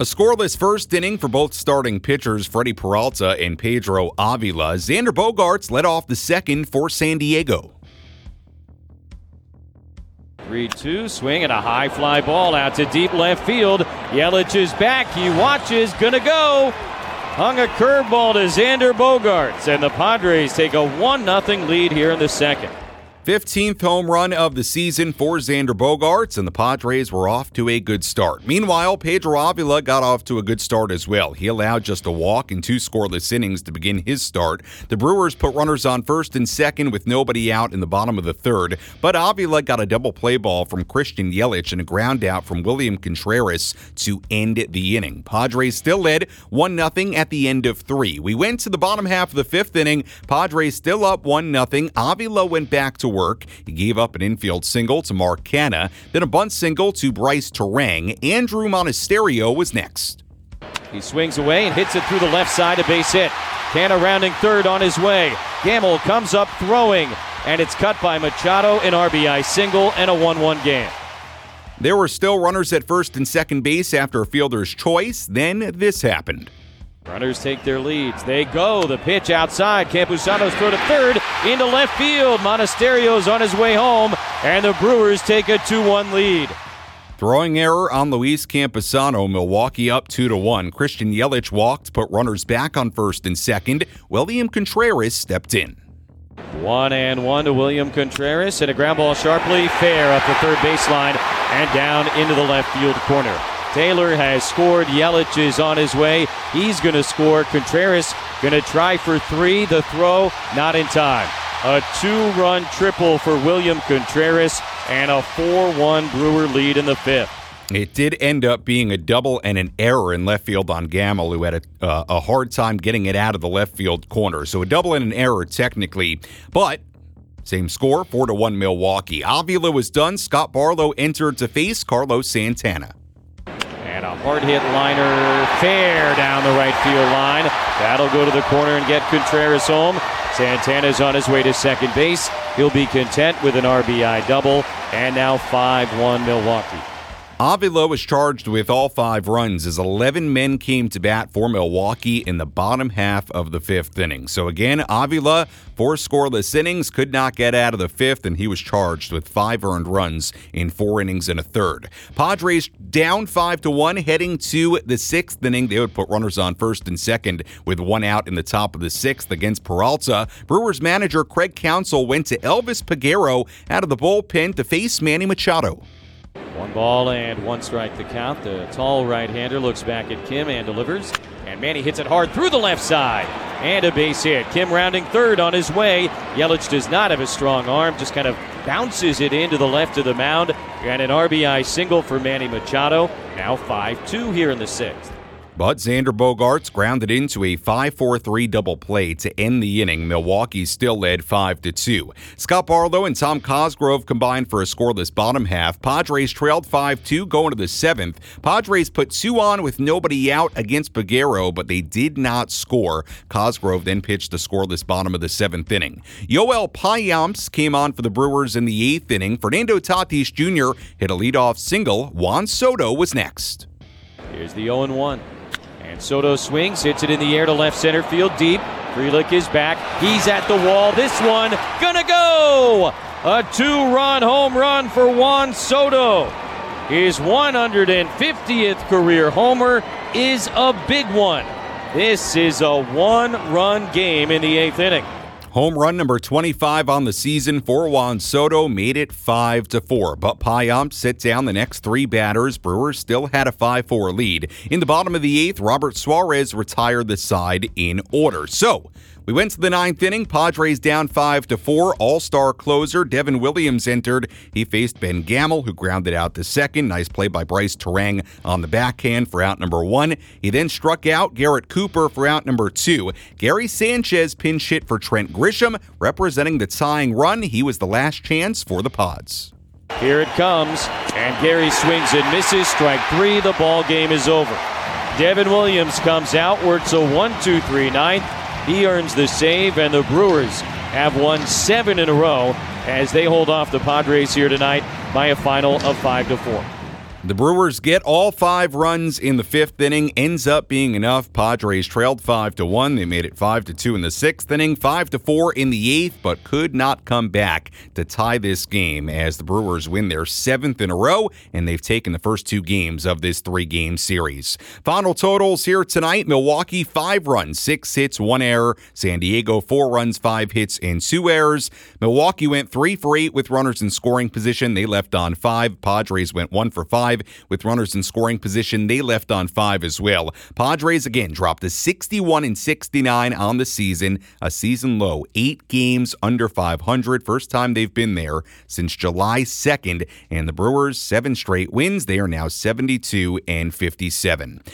A scoreless first inning for both starting pitchers Freddie Peralta and Pedro Avila. Xander Bogaerts led off the second for San Diego. 3-2 swing and a high fly ball out to deep left field. Yelich is back. He watches. Gonna go. Hung a curveball to Xander Bogaerts, and the Padres take a 1-0 lead here in the second. 15th home run of the season for Xander Bogaerts, and the Padres were off to a good start. Meanwhile, Pedro Avila got off to a good start as well. He allowed just a walk and two scoreless innings to begin his start. The Brewers put runners on first and second with nobody out in the bottom of the third, but Avila got a double play ball from Christian Yelich and a ground out from William Contreras to end the inning. Padres still led 1-0 at the end of three. We went to the bottom half of the fifth inning. Padres still up 1-0. Avila went back to work. He gave up an infield single to Mark Canna, then a bunt single to Brice Turang. Andrew Monasterio was next. He swings away and hits it through the left side, a base hit. Canna rounding third on his way. Gamel comes up throwing, and it's cut by Machado, an RBI single, and a 1-1 game. There were still runners at first and second base after a fielder's choice. Then this happened. Runners take their leads. They go. The pitch outside. Camposano's throw to third into left field. Monasterio's on his way home, and the Brewers take a 2-1 lead. Throwing error on Luis Camposano. Milwaukee up 2-1. Christian Yelich walked, put runners back on first and second. William Contreras stepped in. 1-1 to William Contreras, and a ground ball sharply fair up the third baseline and down into the left field corner. Taylor has scored. Yelich is on his way. He's going to score. Contreras going to try for three. The throw not in time. A two-run triple for William Contreras and a 4-1 Brewer lead in the fifth. It did end up being a double and an error in left field on Gamel, who had a hard time getting it out of the left field corner. So a double and an error technically, but same score, 4-1 Milwaukee. Avila was done. Scott Barlow entered to face Carlos Santana. And a hard-hit liner fair down the right field line. That'll go to the corner and get Contreras home. Santana's on his way to second base. He'll be content with an RBI double. And now 5-1 Milwaukee. Avila was charged with all five runs as 11 men came to bat for Milwaukee in the bottom half of the fifth inning. So again, Avila, four scoreless innings, could not get out of the fifth, and he was charged with five earned runs in four innings and a third. Padres down 5-1, heading to the sixth inning. They would put runners on first and second with one out in the top of the sixth against Peralta. Brewers manager Craig Counsell went to Elvis Peguero out of the bullpen to face Manny Machado. 1-1 the count. The tall right-hander looks back at Kim and delivers. And Manny hits it hard through the left side. And a base hit. Kim rounding third on his way. Yelich does not have a strong arm. Just kind of bounces it into the left of the mound. And an RBI single for Manny Machado. Now 5-2 here in the sixth. But Xander Bogaerts grounded into a 5-4-3 double play to end the inning. Milwaukee still led 5-2. Scott Barlow and Tom Cosgrove combined for a scoreless bottom half. Padres trailed 5-2 going to the seventh. Padres put two on with nobody out against Peguero, but they did not score. Cosgrove then pitched the scoreless bottom of the seventh inning. Yoel Payamps came on for the Brewers in the eighth inning. Fernando Tatis Jr. hit a leadoff single. Juan Soto was next. Here's the 0-1. And Soto swings, hits it in the air to left center field deep. Frelick is back. He's at the wall. This one gonna go. A two-run home run for Juan Soto. His 150th career homer is a big one. This is a one-run game in the eighth inning. Home run number 25 on the season for Juan Soto made it 5-4, but Payamps set down the next three batters. Brewers still had a 5-4 lead. In the bottom of the eighth, Robert Suarez retired the side in order. So we went to the ninth inning. Padres down 5-4. All-star closer Devin Williams entered. He faced Ben Gamel, who grounded out to second. Nice play by Brice Turang on the backhand for out number one. He then struck out Garrett Cooper for out number two. Gary Sanchez pinch hit for Trent Grisham, representing the tying run. He was the last chance for the Pods. Here it comes, and Gary swings and misses. Strike three. The ball game is over. Devin Williams comes out, works a 1-2-3 ninth. He earns the save, and the Brewers have won seven in a row as they hold off the Padres here tonight by a final of 5-4. The Brewers get all 5 runs in the 5th inning. Ends up being enough. Padres trailed 5-1. They made it 5-2 in the 6th inning, 5-4 in the 8th, but could not come back to tie this game as the Brewers win their 7th in a row, and they've taken the first 2 games of this 3-game series. Final totals here tonight. Milwaukee, 5 runs, 6 hits, 1 error. San Diego, 4 runs, 5 hits, and 2 errors. Milwaukee went 3-for-8 with runners in scoring position. They left on 5. Padres went 1-for-5. With runners in scoring position, they left on 5 as well. Padres again dropped to 61-69 on the season, a season low, 8 games under 500. First time they've been there since July 2nd, and the Brewers 7 straight wins. They are now 72-57.